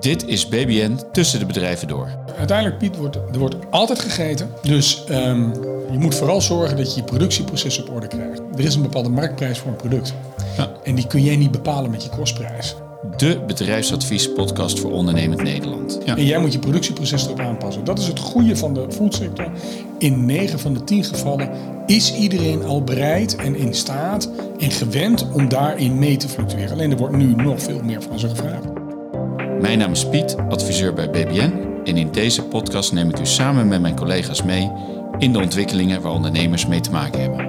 Dit is BBN tussen de bedrijven door. Uiteindelijk, Piet, er wordt altijd gegeten. Dus je moet vooral zorgen dat je je productieproces op orde krijgt. Er is een bepaalde marktprijs voor een product. Ja. En die kun jij niet bepalen met je kostprijs. De bedrijfsadviespodcast voor ondernemend Nederland. Ja. En jij moet je productieproces erop aanpassen. Dat is het goede van de foodsector. In 9 van de 10 gevallen is iedereen al bereid en in staat en gewend om daarin mee te fluctueren. Alleen er wordt nu nog veel meer van ze gevraagd. Mijn naam is Piet, adviseur bij BBN. En in deze podcast neem ik u samen met mijn collega's mee in de ontwikkelingen waar ondernemers mee te maken hebben.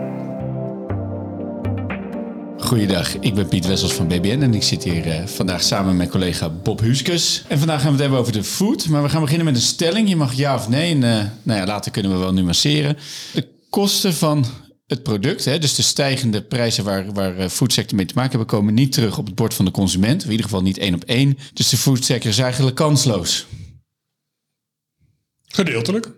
Goeiedag, ik ben Piet Wessels van BBN en ik zit hier vandaag samen met collega Bob Huuskes. En vandaag gaan we het hebben over de food, maar we gaan beginnen met een stelling. Je mag ja of nee en later kunnen we wel nuanceren. De kosten van het product, dus de stijgende prijzen waar foodsector mee te maken hebben, komen niet terug op het bord van de consument. In ieder geval niet 1 op 1. Dus de foodsector is eigenlijk kansloos. Gedeeltelijk.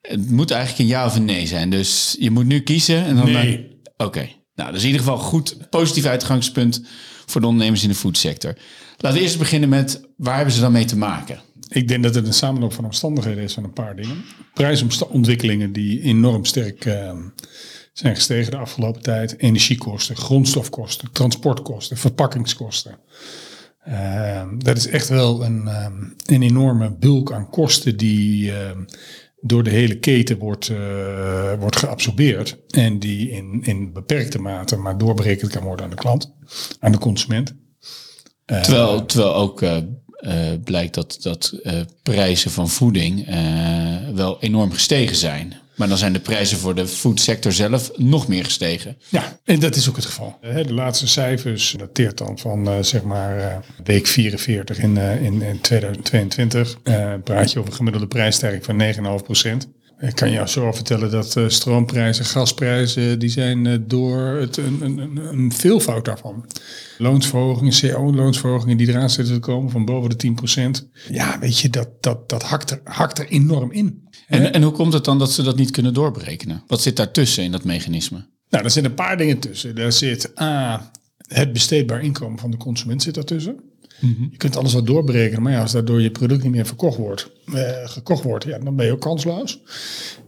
Het moet eigenlijk een ja of een nee zijn. Dus je moet nu kiezen. En dan nee. Oké. Nou, dat is in ieder geval goed positief uitgangspunt voor de ondernemers in de foodsector. Laten we eerst beginnen met waar hebben ze dan mee te maken? Ik denk dat het een samenloop van omstandigheden is van een paar dingen. Prijsontwikkelingen die enorm sterk zijn gestegen de afgelopen tijd. Energiekosten, grondstofkosten, transportkosten, verpakkingskosten. Dat is echt wel een enorme bulk aan kosten die door de hele keten wordt geabsorbeerd. En die in beperkte mate maar doorberekend kan worden aan de klant, aan de consument. Terwijl ook blijkt dat prijzen van voeding wel enorm gestegen zijn. Maar dan zijn de prijzen voor de foodsector zelf nog meer gestegen. Ja, en dat is ook het geval. De laatste cijfers dateert dan van week 44 in 2022. Praat je over een gemiddelde prijsstijging van 9,5%. Ik kan jou zo vertellen dat stroomprijzen, gasprijzen, die zijn door een veelvoud daarvan. Loonsverhogingen, CO-loonsverhogingen die eraan zitten te komen van boven de 10%. Ja, weet je, dat hakt er enorm in. En hoe komt het dan dat ze dat niet kunnen doorberekenen? Wat zit daartussen in dat mechanisme? Nou, er zitten een paar dingen tussen. Daar zit het besteedbaar inkomen van de consument zit daartussen. Mm-hmm. Je kunt alles wat doorberekenen, maar ja, als daardoor je product niet meer gekocht wordt, ja, dan ben je ook kansloos.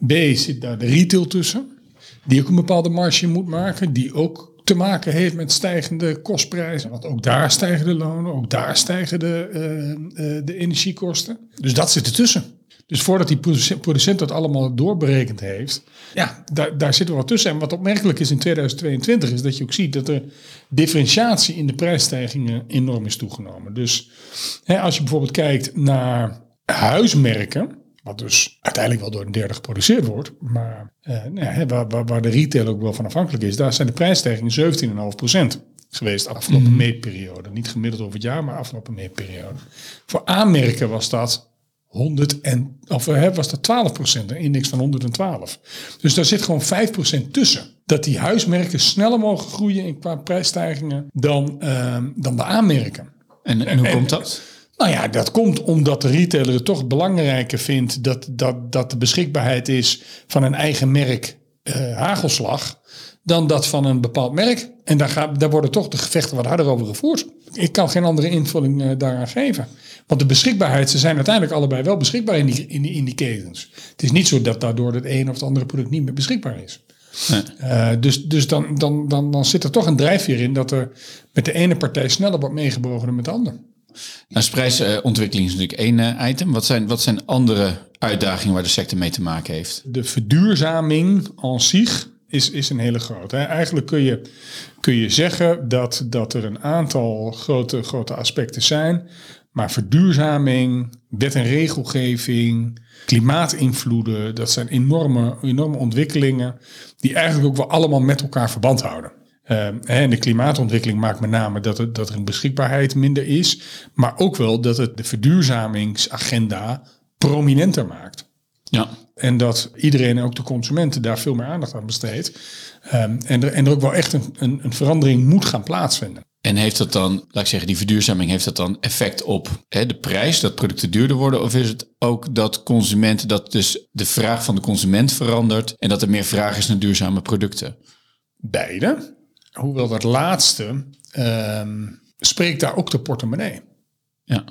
B, zit daar de retail tussen, die ook een bepaalde marge moet maken, die ook te maken heeft met stijgende kostprijzen. Want ook daar stijgen de lonen, ook daar stijgen de energiekosten. Dus dat zit ertussen. Dus voordat die producent dat allemaal doorberekend heeft, ja, daar zitten we wat tussen. En wat opmerkelijk is in 2022 is dat je ook ziet dat de differentiatie in de prijsstijgingen enorm is toegenomen. Dus als je bijvoorbeeld kijkt naar huismerken, wat dus uiteindelijk wel door een derde geproduceerd wordt, maar waar de retail ook wel van afhankelijk is, daar zijn de prijsstijgingen 17,5% geweest afgelopen meetperiode. Niet gemiddeld over het jaar, maar afgelopen meetperiode. Voor aanmerken was dat 12%, een index van 112. Dus daar zit gewoon 5% tussen. Dat die huismerken sneller mogen groeien in qua prijsstijgingen dan de aanmerken. En hoe komt dat? Nou ja, dat komt omdat de retailer het toch belangrijker vindt dat de beschikbaarheid is van een eigen merk hagelslag dan dat van een bepaald merk. En daar worden toch de gevechten wat harder over gevoerd. Ik kan geen andere invulling daaraan geven. Want de beschikbaarheid, ze zijn uiteindelijk allebei wel beschikbaar in die ketens. Het is niet zo dat daardoor het een of het andere product niet meer beschikbaar is. Nee. Dus dan zit er toch een drijfveer in dat er met de ene partij sneller wordt meegebogen dan met de andere. Nou, prijsontwikkeling is natuurlijk één item. Wat zijn andere uitdagingen waar de sector mee te maken heeft? De verduurzaming en zich is een hele grote. Eigenlijk kun je zeggen dat er een aantal grote aspecten zijn. Maar verduurzaming, wet- en regelgeving, klimaatinvloeden, dat zijn enorme ontwikkelingen die eigenlijk ook wel allemaal met elkaar verband houden. En de klimaatontwikkeling maakt met name dat er een beschikbaarheid minder is, maar ook wel dat het de verduurzamingsagenda prominenter maakt. Ja. En dat iedereen en ook de consumenten daar veel meer aandacht aan besteedt. En er ook wel echt een verandering moet gaan plaatsvinden. En heeft dat dan, die verduurzaming, heeft dat dan effect op de prijs, dat producten duurder worden? Of is het ook dat consumenten, dat dus de vraag van de consument verandert en dat er meer vraag is naar duurzame producten? Beide. Hoewel dat laatste spreekt daar ook de portemonnee. Ja.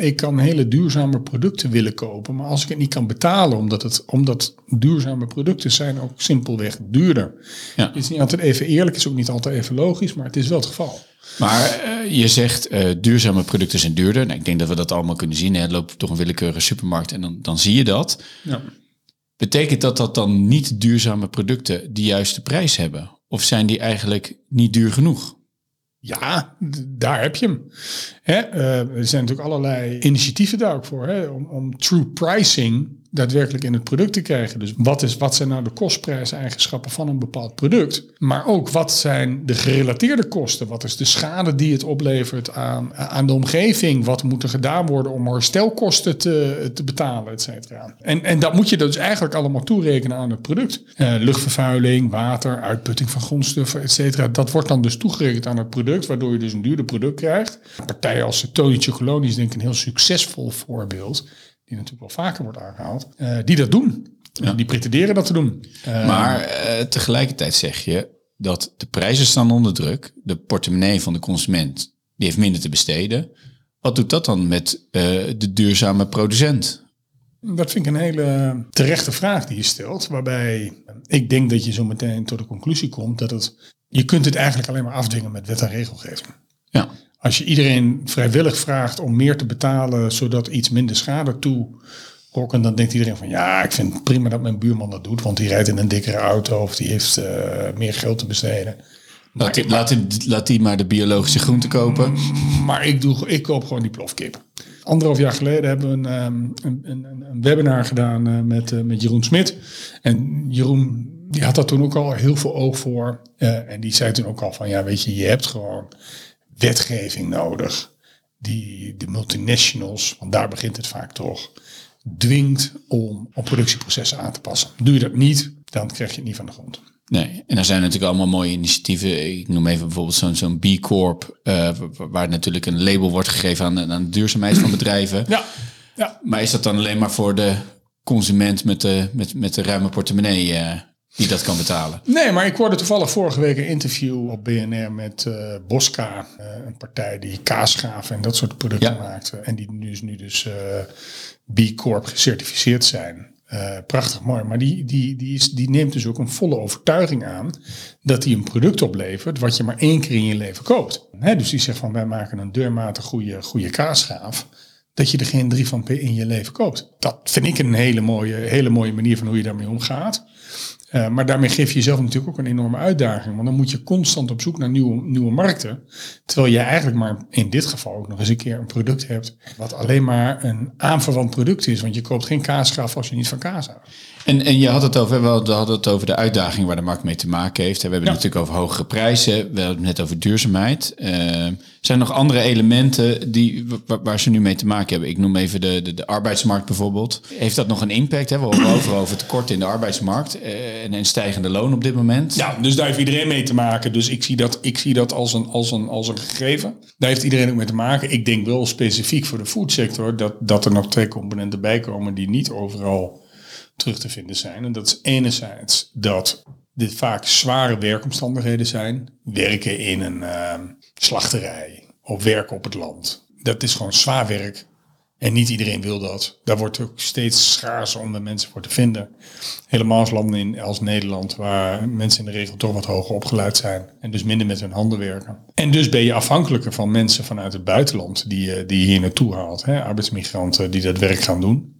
Ik kan hele duurzame producten willen kopen, maar als ik het niet kan betalen, omdat duurzame producten zijn ook simpelweg duurder. Ja. Het is niet altijd even eerlijk, het is ook niet altijd even logisch, maar het is wel het geval. Maar je zegt duurzame producten zijn duurder. Nou, ik denk dat we dat allemaal kunnen zien. Hè? Loop toch een willekeurige supermarkt en dan zie je dat. Ja. Betekent dat dan niet duurzame producten de juiste prijs hebben? Of zijn die eigenlijk niet duur genoeg? Ja, daar heb je hem. Er zijn natuurlijk allerlei initiatieven daar ook voor. Om true pricing daadwerkelijk in het product te krijgen. Dus wat zijn nou de kostprijseigenschappen van een bepaald product? Maar ook wat zijn de gerelateerde kosten? Wat is de schade die het oplevert aan de omgeving? Wat moet er gedaan worden om herstelkosten te betalen, et cetera? En dat moet je dus eigenlijk allemaal toerekenen aan het product. Luchtvervuiling, water, uitputting van grondstoffen, et cetera. Dat wordt dan dus toegerekend aan het product, waardoor je dus een duurder product krijgt. Partijen als Tony Tjocoloni is denk ik een heel succesvol voorbeeld, die natuurlijk wel vaker wordt aangehaald, die dat doen. Ja. Die pretenderen dat te doen. Maar tegelijkertijd zeg je dat de prijzen staan onder druk. De portemonnee van de consument, die heeft minder te besteden. Wat doet dat dan met de duurzame producent? Dat vind ik een hele terechte vraag die je stelt. Waarbij ik denk dat je zo meteen tot de conclusie komt dat je kunt het eigenlijk alleen maar afdwingen met wet en regelgeving. Ja. Als je iedereen vrijwillig vraagt om meer te betalen, zodat iets minder schade toerokken, dan denkt iedereen van ja, ik vind het prima dat mijn buurman dat doet, want die rijdt in een dikkere auto of die heeft meer geld te besteden. Laat die maar de biologische groenten kopen. Maar ik koop gewoon die plofkip. 1,5 jaar geleden hebben we een webinar gedaan met Jeroen Smit. En Jeroen die had daar toen ook al heel veel oog voor. En die zei toen ook al van ja, weet je, je hebt gewoon wetgeving nodig die de multinationals, want daar begint het vaak toch, dwingt om productieprocessen aan te passen. Doe je dat niet, dan krijg je het niet van de grond. Nee, en er zijn natuurlijk allemaal mooie initiatieven. Ik noem even bijvoorbeeld zo'n B-Corp, waar natuurlijk een label wordt gegeven aan de duurzaamheid van bedrijven. Ja. Maar is dat dan alleen maar voor de consument met de ruime portemonnee die dat kan betalen? Nee, maar ik hoorde toevallig vorige week een interview op BNR met Bosca. Een partij die kaas gaven en dat soort producten maakte. En die nu dus B Corp gecertificeerd zijn. Prachtig mooi. Maar die neemt dus ook een volle overtuiging aan dat die een product oplevert wat je maar één keer in je leven koopt. Dus die zegt van wij maken een deurmate goede kaasgaaf, dat je er geen 3 van in je leven koopt. Dat vind ik een hele mooie manier van hoe je daarmee omgaat. Maar daarmee geef je jezelf natuurlijk ook een enorme uitdaging. Want dan moet je constant op zoek naar nieuwe markten. Terwijl je eigenlijk maar in dit geval ook nog eens een keer een product hebt wat alleen maar een aanverwant product is. Want je koopt geen kaasgraaf als je niet van kaas houdt. En je had het over, de uitdaging waar de markt mee te maken heeft. We hebben het natuurlijk over hogere prijzen. We hebben het net over duurzaamheid. Zijn er nog andere elementen waar ze nu mee te maken hebben? Ik noem even de arbeidsmarkt bijvoorbeeld. Heeft dat nog een impact? We horen overal over tekorten in de arbeidsmarkt en stijgende loon op dit moment. Ja, dus daar heeft iedereen mee te maken. Dus ik zie dat als een gegeven. Daar heeft iedereen ook mee te maken. Ik denk wel specifiek voor de foodsector dat er nog 2 componenten bij komen die niet overal terug te vinden zijn. En dat is enerzijds dat dit vaak zware werkomstandigheden zijn. Werken in een slachterij of werken op het land. Dat is gewoon zwaar werk. En niet iedereen wil dat. Daar wordt ook steeds schaarser om de mensen voor te vinden. Helemaal als landen als Nederland, waar mensen in de regel toch wat hoger opgeleid zijn. En dus minder met hun handen werken. En dus ben je afhankelijker van mensen vanuit het buitenland die je hier naartoe haalt. Arbeidsmigranten die dat werk gaan doen.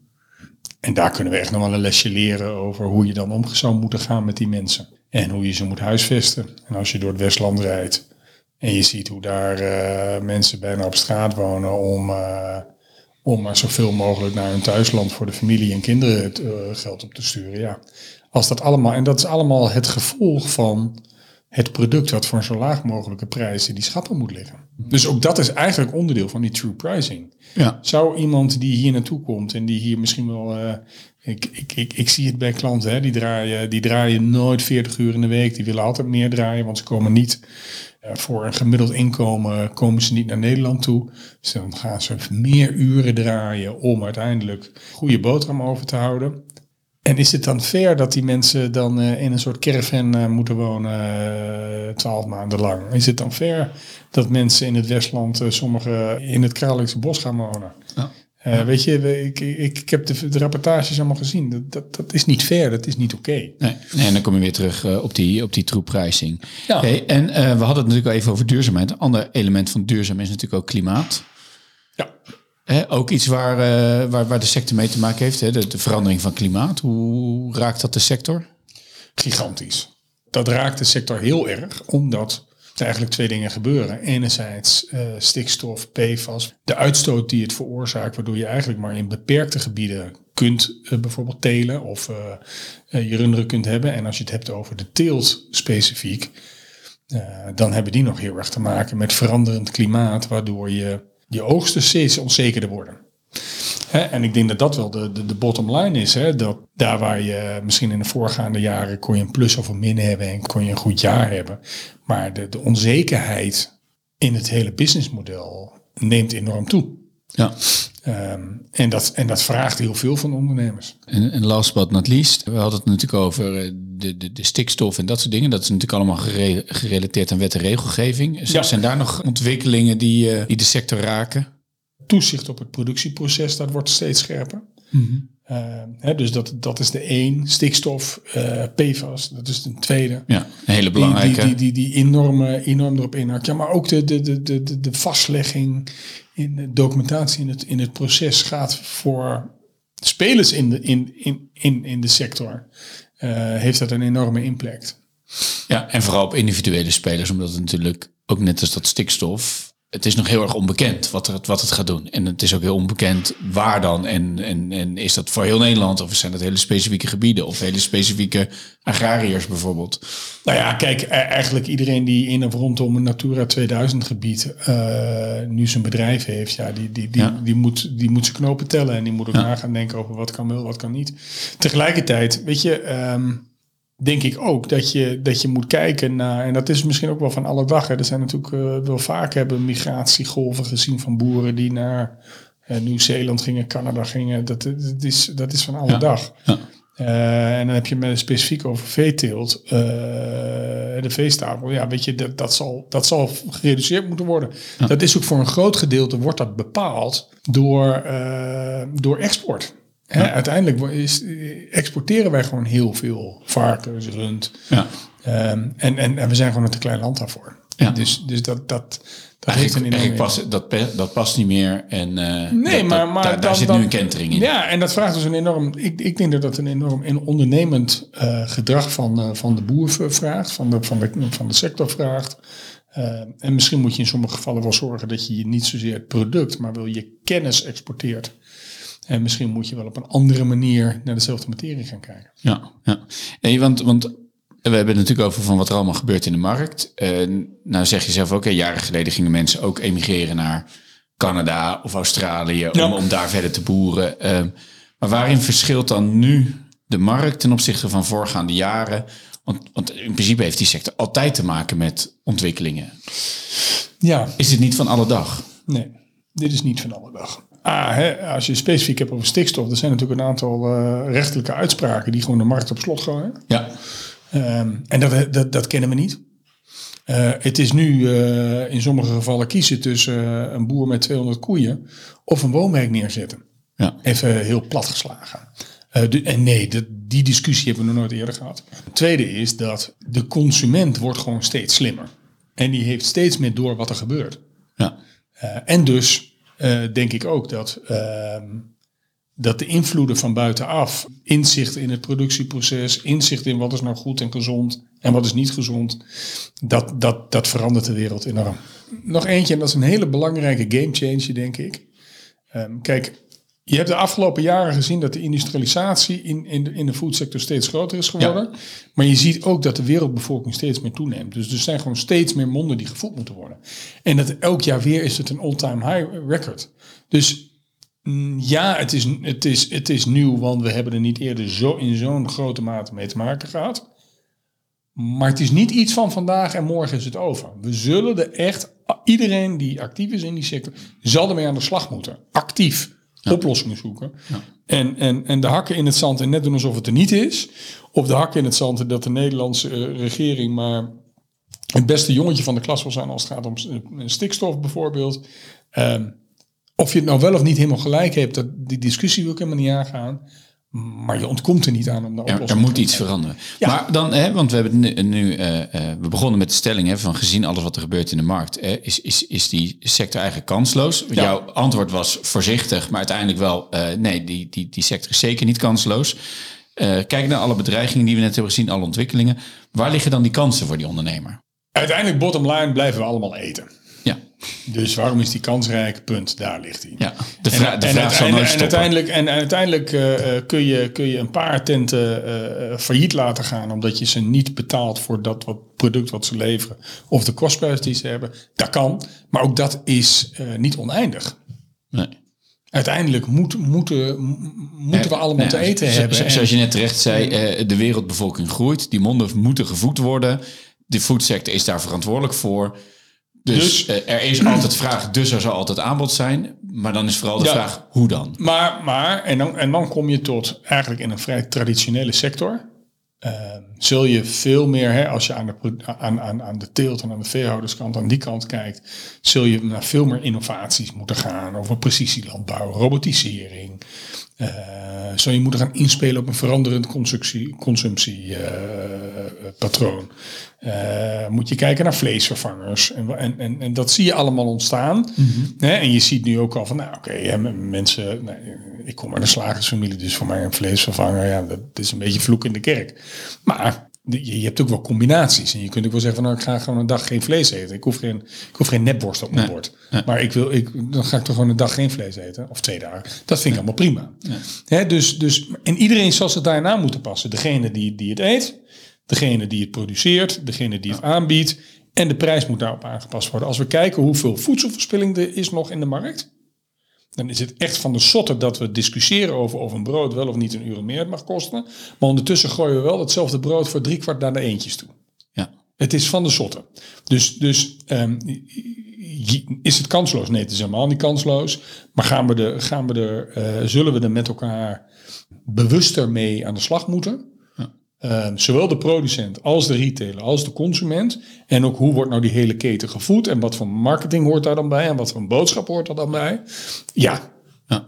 En daar kunnen we echt nog wel een lesje leren over hoe je dan om zou moeten gaan met die mensen. En hoe je ze moet huisvesten. En als je door het Westland rijdt en je ziet hoe daar mensen bijna op straat wonen om maar zoveel mogelijk naar hun thuisland voor de familie en kinderen het geld op te sturen. Ja, als dat allemaal, en dat is allemaal het gevolg van het product wat voor zo laag mogelijke prijs in die schappen moet liggen. Dus ook dat is eigenlijk onderdeel van die true pricing. Ja. Zou iemand die hier naartoe komt en die hier misschien wel... Ik zie het bij klanten, hè, die draaien nooit 40 uur in de week. Die willen altijd meer draaien, want ze komen niet... voor een gemiddeld inkomen komen ze niet naar Nederland toe. Dus dan gaan ze meer uren draaien om uiteindelijk goede boterham over te houden. En is het dan fair dat die mensen dan in een soort caravan moeten wonen 12 maanden lang? Is het dan fair dat mensen in het Westland, sommigen in het Kralingse Bos gaan wonen? Ja. Ja. Weet je, ik heb de rapportages allemaal gezien. Dat is niet fair, dat is niet oké. Nee, en dan kom je weer terug op die troepprijzing. Ja. Okay, en we hadden het natuurlijk al even over duurzaamheid. Een ander element van duurzaam is natuurlijk ook klimaat. Ja. Ook iets waar de sector mee te maken heeft. De verandering van klimaat. Hoe raakt dat de sector? Gigantisch. Dat raakt de sector heel erg, omdat er eigenlijk 2 dingen gebeuren. Enerzijds stikstof, PFAS. De uitstoot die het veroorzaakt, waardoor je eigenlijk maar in beperkte gebieden kunt bijvoorbeeld telen of je runderen kunt hebben. En als je het hebt over de teelt specifiek, dan hebben die nog heel erg te maken met veranderend klimaat, waardoor je oogsten steeds onzekerder worden. En ik denk dat wel de bottom line is. Dat daar waar je misschien in de voorgaande jaren kon je een plus of een min hebben en kon je een goed jaar hebben. Maar de onzekerheid in het hele businessmodel neemt enorm toe. Ja. En dat vraagt heel veel van ondernemers. En last but not least, we hadden het natuurlijk over de stikstof en dat soort dingen. Dat is natuurlijk allemaal gerelateerd aan wet en regelgeving. Dus ja. Zijn daar nog ontwikkelingen die de sector raken? Toezicht op het productieproces, dat wordt steeds scherper. Mm-hmm. Dus dat is de 1. Stikstof, PFAS, dat is de 2e. Ja, een hele belangrijke. Die enorm erop inhaakt. Ja, maar ook de vastlegging in de documentatie in het proces gaat voor spelers in de sector. Heeft dat een enorme impact. Ja, en vooral op individuele spelers, omdat het natuurlijk ook net als dat stikstof, het is nog heel erg onbekend wat het gaat doen. En het is ook heel onbekend waar dan. En is dat voor heel Nederland? Of zijn dat hele specifieke gebieden? Of hele specifieke agrariërs bijvoorbeeld? Nou ja, kijk, eigenlijk iedereen die in of rondom een Natura 2000 gebied nu zijn bedrijf heeft, ja, die moet zijn knopen tellen. En die moet ook na gaan denken over wat kan wel, wat kan niet. Tegelijkertijd, weet je, denk ik ook dat je moet kijken naar, en dat is misschien ook wel van alle dag. Hè. Er zijn natuurlijk wel vaak hebben migratiegolven gezien van boeren die naar Nieuw-Zeeland gingen, Canada gingen. Dat is van alle dag. Ja. En dan heb je met specifiek over veeteelt, de veestapel. Ja, weet je, dat zal gereduceerd moeten worden. Ja. Dat is ook voor een groot gedeelte wordt dat bepaald door export. Ja. He, uiteindelijk exporteren wij gewoon heel veel varkens, rund. Ja. En we zijn gewoon een te klein land daarvoor. Ja. Dus dat heeft een enorme dat past niet meer. En, nee, maar daar zit nu een kentering in. Ja, en dat vraagt dus een enorm. Ik denk dat een enorm ondernemend gedrag van de boer vraagt, van de sector vraagt. En misschien moet je in sommige gevallen wel zorgen dat je niet zozeer het product, maar wel je kennis exporteert. En misschien moet je wel op een andere manier naar dezelfde materie gaan kijken. Ja. Nee, want we hebben het natuurlijk over van wat er allemaal gebeurt in de markt. Nou zeg je zelf ook, jaren geleden gingen mensen ook emigreren naar Canada of Australië om daar verder te boeren. Maar waarin verschilt dan nu de markt ten opzichte van voorgaande jaren? Want in principe heeft die sector altijd te maken met ontwikkelingen. Ja. Is dit niet van alle dag? Nee, dit is niet van alle dag. Als je specifiek hebt over stikstof, er zijn natuurlijk een aantal rechtelijke uitspraken die gewoon de markt op slot gooien. Ja. En dat kennen we niet. Het is nu in sommige gevallen kiezen tussen een boer met 200 koeien of een woonwijk neerzetten. Ja. Even heel plat geslagen. Die discussie hebben we nog nooit eerder gehad. Het tweede is dat de consument wordt gewoon steeds slimmer. En die heeft steeds meer door wat er gebeurt. Ja. En dus denk ik ook dat de invloeden van buitenaf, inzicht in het productieproces, inzicht in wat is nou goed en gezond en wat is niet gezond, dat verandert de wereld enorm. Nog eentje, en dat is een hele belangrijke game changer, denk ik. Kijk, je hebt de afgelopen jaren gezien dat de industrialisatie in de foodsector steeds groter is geworden. Ja. Maar je ziet ook dat de wereldbevolking steeds meer toeneemt. Dus er zijn gewoon steeds meer monden die gevoed moeten worden. En dat elk jaar weer is het een all-time high record. Dus ja, het is nieuw, want we hebben er niet eerder in zo'n grote mate mee te maken gehad. Maar het is niet iets van vandaag en morgen is het over. We zullen er echt, iedereen die actief is in die sector, zal ermee aan de slag moeten. Actief. oplossingen zoeken. Ja. En de hakken in het zand en net doen alsof het er niet is. Of de hakken in het zand en dat de Nederlandse regering maar het beste jongetje van de klas wil zijn als het gaat om stikstof bijvoorbeeld. Of je het nou wel of niet helemaal gelijk hebt, dat die discussie wil ik helemaal niet aangaan. Maar je ontkomt er niet aan om de oplossing te vinden. Er moet iets veranderen. Ja. Maar dan, want we hebben we begonnen met de stelling van gezien alles wat er gebeurt in de markt, is die sector eigenlijk kansloos? Ja. Jouw antwoord was voorzichtig, maar uiteindelijk wel, nee, die sector is zeker niet kansloos. Kijk naar alle bedreigingen die we net hebben gezien, alle ontwikkelingen. Waar liggen dan die kansen voor die ondernemer? Uiteindelijk, bottom line, blijven we allemaal eten. Ja. Dus waarom is die kansrijk? Punt, daar ligt hij. Ja, uiteindelijk kun je een paar tenten failliet laten gaan, omdat je ze niet betaalt voor dat product wat ze leveren of de kostprijs die ze hebben. Dat kan, maar ook dat is niet oneindig. Nee. Uiteindelijk moeten we allemaal te eten hebben. Zoals je net terecht zei, de wereldbevolking groeit. Die monden moeten gevoed worden. De foodsector is daar verantwoordelijk voor. Dus er is altijd vraag, dus er zal altijd aanbod zijn. Maar dan is vooral de vraag, hoe dan? Maar dan kom je tot eigenlijk in een vrij traditionele sector. Zul je veel meer, als je aan de teelt en aan de veehouderskant, aan die kant kijkt, zul je naar veel meer innovaties moeten gaan over precisielandbouw, robotisering. Zul je moeten gaan inspelen op een veranderend consumptiepatroon. Moet je kijken naar vleesvervangers. En dat zie je allemaal ontstaan. Mm-hmm. En je ziet nu ook al van, mensen... Nou, ik kom uit een slagersfamilie, dus voor mij een vleesvervanger. Ja, dat is een beetje vloek in de kerk. Maar je hebt ook wel combinaties. En je kunt ook wel zeggen van, ik ga gewoon een dag geen vlees eten. Ik hoef geen nepworst op mijn bord. Nee. Maar dan ga ik toch gewoon een dag geen vlees eten. Of 2 dagen. Dat vind ik allemaal prima. Ja. En iedereen zal zich daarna moeten passen. Degene die het eet. Degene die het produceert. Degene die het aanbiedt. En de prijs moet daarop aangepast worden. Als we kijken hoeveel voedselverspilling er is nog in de markt. Dan is het echt van de sotte dat we discussiëren over of een brood wel of niet een euro meer mag kosten. Maar ondertussen gooien we wel hetzelfde brood voor 3/4 naar de eentjes toe. Ja. Het is van de sotte. Dus is het kansloos? Nee, het is helemaal niet kansloos. Maar zullen we er met elkaar bewuster mee aan de slag moeten? Ja. Zowel de producent als de retailer als de consument. En ook hoe wordt nou die hele keten gevoed? En wat voor marketing hoort daar dan bij? En wat voor boodschap hoort daar dan bij? Ja. Ja.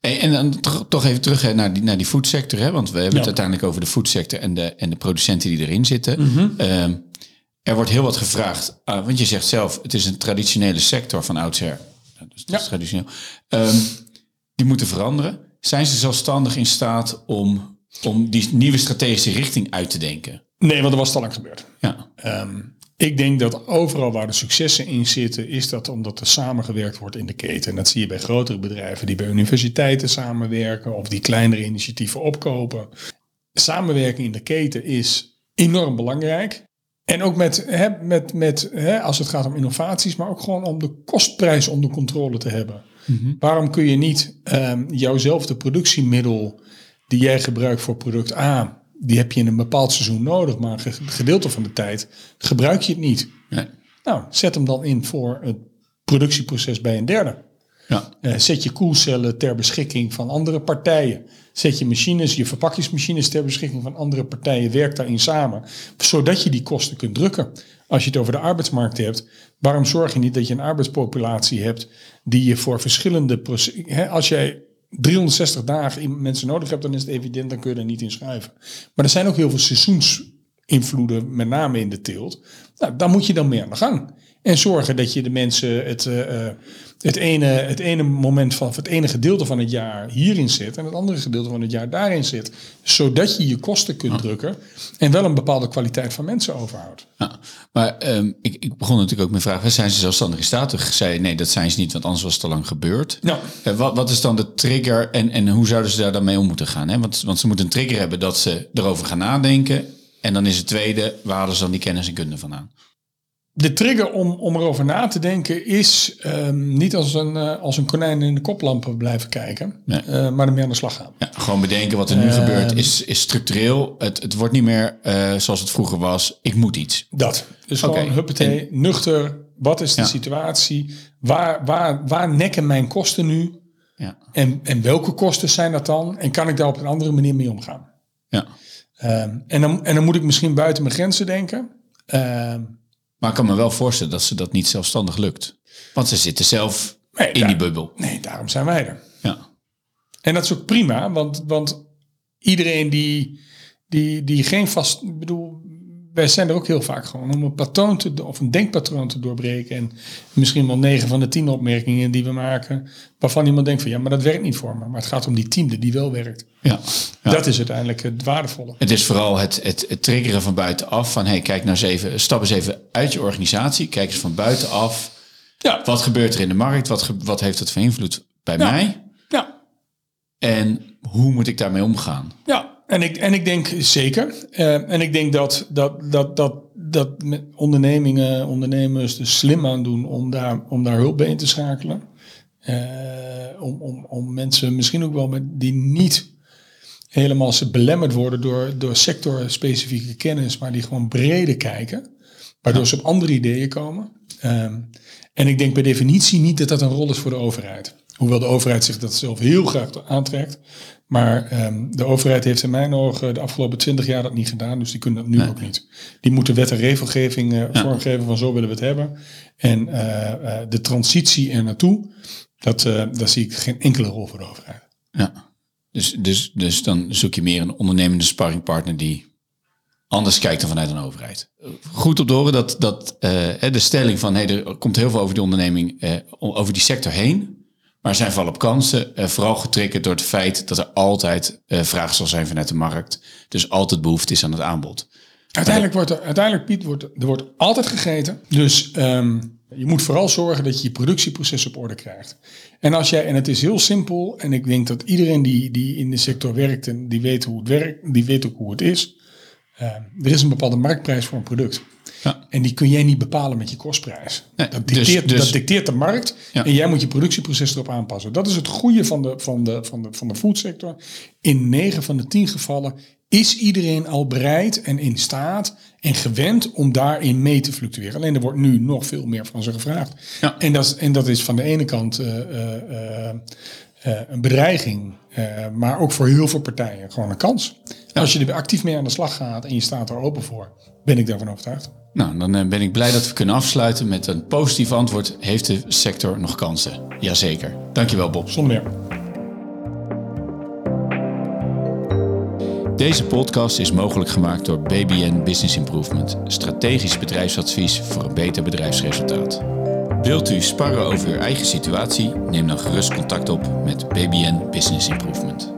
En dan toch even terug naar die foodsector. Want we hebben het uiteindelijk over de foodsector en de producenten die erin zitten. Mm-hmm. Er wordt heel wat gevraagd. Want je zegt zelf, het is een traditionele sector van oudsher. Dus dat is traditioneel. Die moeten veranderen. Zijn ze zelfstandig in staat om die nieuwe strategische richting uit te denken? Nee, want er was het al lang gebeurd. Ja. Ik denk dat overal waar de successen in zitten, is dat omdat er samengewerkt wordt in de keten. En dat zie je bij grotere bedrijven die bij universiteiten samenwerken of die kleinere initiatieven opkopen. Samenwerking in de keten is enorm belangrijk. En ook met als het gaat om innovaties, maar ook gewoon om de kostprijs onder controle te hebben. Mm-hmm. Waarom kun je niet jouwzelfde productiemiddel die jij gebruikt voor product A, die heb je in een bepaald seizoen nodig, maar een gedeelte van de tijd gebruik je het niet. Nee. Nou, zet hem dan in voor het productieproces bij een derde. Ja. Zet je koelcellen ter beschikking van andere partijen. Zet je machines, je verpakkingsmachines ter beschikking van andere partijen. Werk daarin samen, zodat je die kosten kunt drukken. Als je het over de arbeidsmarkt hebt, waarom zorg je niet dat je een arbeidspopulatie hebt die je voor verschillende als jij 360 dagen mensen nodig hebt, dan is het evident, dan kun je er niet in schuiven. Maar er zijn ook heel veel seizoensinvloeden, met name in de teelt. Nou, daar moet je dan mee aan de gang. En zorgen dat je de mensen het ene moment van het ene gedeelte van het jaar hierin zit en het andere gedeelte van het jaar daarin zit. Zodat je je kosten kunt drukken en wel een bepaalde kwaliteit van mensen overhoudt. Ja, maar ik begon natuurlijk ook met vragen, zijn ze zelfstandig in staat? Ik zei nee, dat zijn ze niet, want anders was het al lang gebeurd. Nou. Wat is dan de trigger en hoe zouden ze daar dan mee om moeten gaan? Hè? Want ze moeten een trigger hebben dat ze erover gaan nadenken. En dan is het tweede, waar halen ze dan die kennis en kunde vandaan? De trigger om erover na te denken is niet als een konijn in de koplampen blijven kijken, nee. Maar ermee aan de slag gaan. Ja, gewoon bedenken wat er nu gebeurt is structureel. Het wordt niet meer zoals het vroeger was. Ik moet iets. Dat. Dus gewoon huppatee, nuchter. Wat is de situatie? Waar nekken mijn kosten nu? Ja. En welke kosten zijn dat dan? En kan ik daar op een andere manier mee omgaan? Ja. En dan moet ik misschien buiten mijn grenzen denken. Maar ik kan me wel voorstellen dat ze dat niet zelfstandig lukt. Want ze zitten zelf in die bubbel. Nee, daarom zijn wij er. Ja. En dat is ook prima. Want iedereen die geen vast... Ik bedoel, wij zijn er ook heel vaak gewoon om een patroon of een denkpatroon te doorbreken. En misschien wel 9 van de 10 opmerkingen die we maken, waarvan iemand denkt van ja, maar dat werkt niet voor me. Maar het gaat om die 10e die wel werkt. Ja, ja. Dat is uiteindelijk het waardevolle. Het is vooral het triggeren van buitenaf. Van hey, kijk nou eens even, stap eens even uit je organisatie. Kijk eens van buitenaf. Ja. Wat gebeurt er in de markt? Wat heeft dat voor invloed bij mij? Ja. En hoe moet ik daarmee omgaan? Ja. En ik denk zeker. En ik denk dat ondernemers er slim aan doen om daar hulp bij in te schakelen. Om mensen misschien ook wel met die niet helemaal belemmerd worden door sectorspecifieke kennis, maar die gewoon breder kijken, waardoor ze op andere ideeën komen. En ik denk per definitie niet dat een rol is voor de overheid. Hoewel de overheid zich dat zelf heel graag aantrekt. Maar de overheid heeft in mijn ogen de afgelopen 20 jaar dat niet gedaan. Dus die kunnen dat nu ook niet. Die moeten wet en regelgeving vormgeven van zo willen we het hebben. En de transitie er naartoe, daar zie ik geen enkele rol voor de overheid. Ja. Dus dan zoek je meer een ondernemende sparringpartner die anders kijkt dan vanuit een overheid. Goed op de horen dat de stelling van er komt heel veel over die onderneming, over die sector heen. Maar zijn val op kansen, vooral getriggerd door het feit dat er altijd vraag zal zijn vanuit de markt. Dus altijd behoefte is aan het aanbod. Uiteindelijk, Piet, er wordt altijd gegeten. Dus je moet vooral zorgen dat je productieproces op orde krijgt. En het is heel simpel. En ik denk dat iedereen die in de sector werkt en die weet hoe het werkt, die weet ook hoe het is. Er is een bepaalde marktprijs voor een product. Ja. En die kun jij niet bepalen met je kostprijs. Nee, dat dicteert de markt. Ja. En jij moet je productieproces erop aanpassen. Dat is het goede van de foodsector. In 9 van de 10 gevallen is iedereen al bereid en in staat en gewend om daarin mee te fluctueren. Alleen er wordt nu nog veel meer van ze gevraagd. Ja. En dat is van de ene kant een bedreiging, maar ook voor heel veel partijen gewoon een kans. Ja. Als je er actief mee aan de slag gaat en je staat er open voor, ben ik daarvan overtuigd. Nou, dan ben ik blij dat we kunnen afsluiten met een positief antwoord. Heeft de sector nog kansen? Jazeker. Dankjewel, Bob. Zonder meer. Deze podcast is mogelijk gemaakt door BBN Business Improvement. Strategisch bedrijfsadvies voor een beter bedrijfsresultaat. Wilt u sparren over uw eigen situatie? Neem dan gerust contact op met BBN Business Improvement.